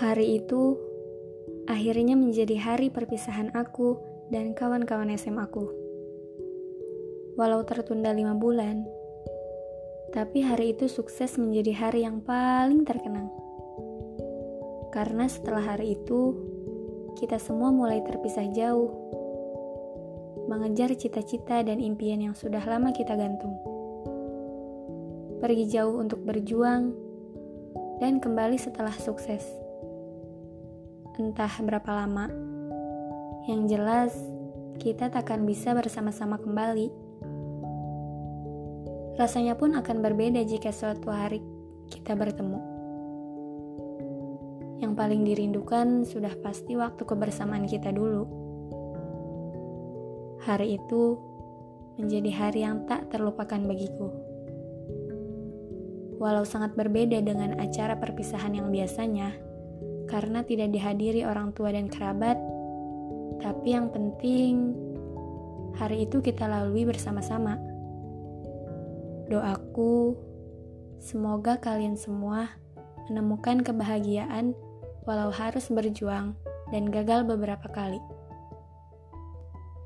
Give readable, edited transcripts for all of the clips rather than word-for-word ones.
Hari itu akhirnya menjadi hari perpisahan aku dan kawan-kawan SMA aku. Walau tertunda 5 bulan, tapi hari itu sukses menjadi hari yang paling terkenang. Karena setelah hari itu, kita semua mulai terpisah jauh, mengejar cita-cita dan impian yang sudah lama kita gantung. Pergi jauh untuk berjuang, dan kembali setelah sukses. Entah berapa lama, yang jelas, kita takkan bisa bersama-sama kembali. Rasanya pun akan berbeda jika suatu hari kita bertemu. Yang paling dirindukan sudah pasti waktu kebersamaan kita dulu. Hari itu menjadi hari yang tak terlupakan bagiku. Walau sangat berbeda dengan acara perpisahan yang biasanya, karena tidak dihadiri orang tua dan kerabat, tapi yang penting, hari itu kita lalui bersama-sama. Doaku, semoga kalian semua menemukan kebahagiaan walau harus berjuang dan gagal beberapa kali.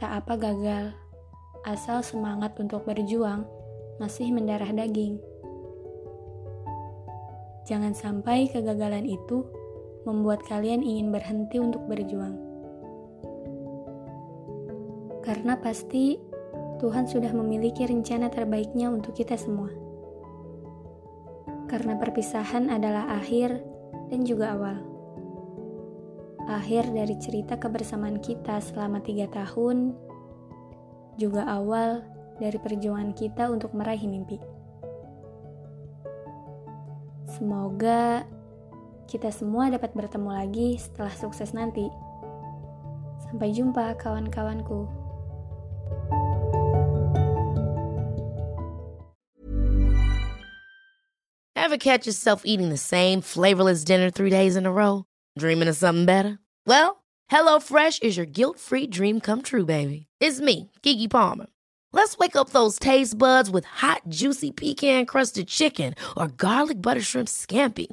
Tak apa gagal, asal semangat untuk berjuang masih mendarah daging. Jangan sampai kegagalan itu membuat kalian ingin berhenti untuk berjuang. Karena pasti Tuhan sudah memiliki rencana terbaiknya untuk kita semua. Karena perpisahan adalah akhir dan juga awal. Akhir dari cerita kebersamaan kita selama 3 tahun, juga awal dari perjuangan kita untuk meraih mimpi. Semoga kita semua dapat bertemu lagi setelah sukses nanti. Sampai jumpa kawan-kawanku. Ever catch yourself eating the same flavorless dinner 3 days in a row? Dreaming of something better? Well, HelloFresh is your guilt-free dream come true, baby. It's me, Gigi Palmer. Let's wake up those taste buds with hot, juicy pecan-crusted chicken or garlic butter shrimp scampi.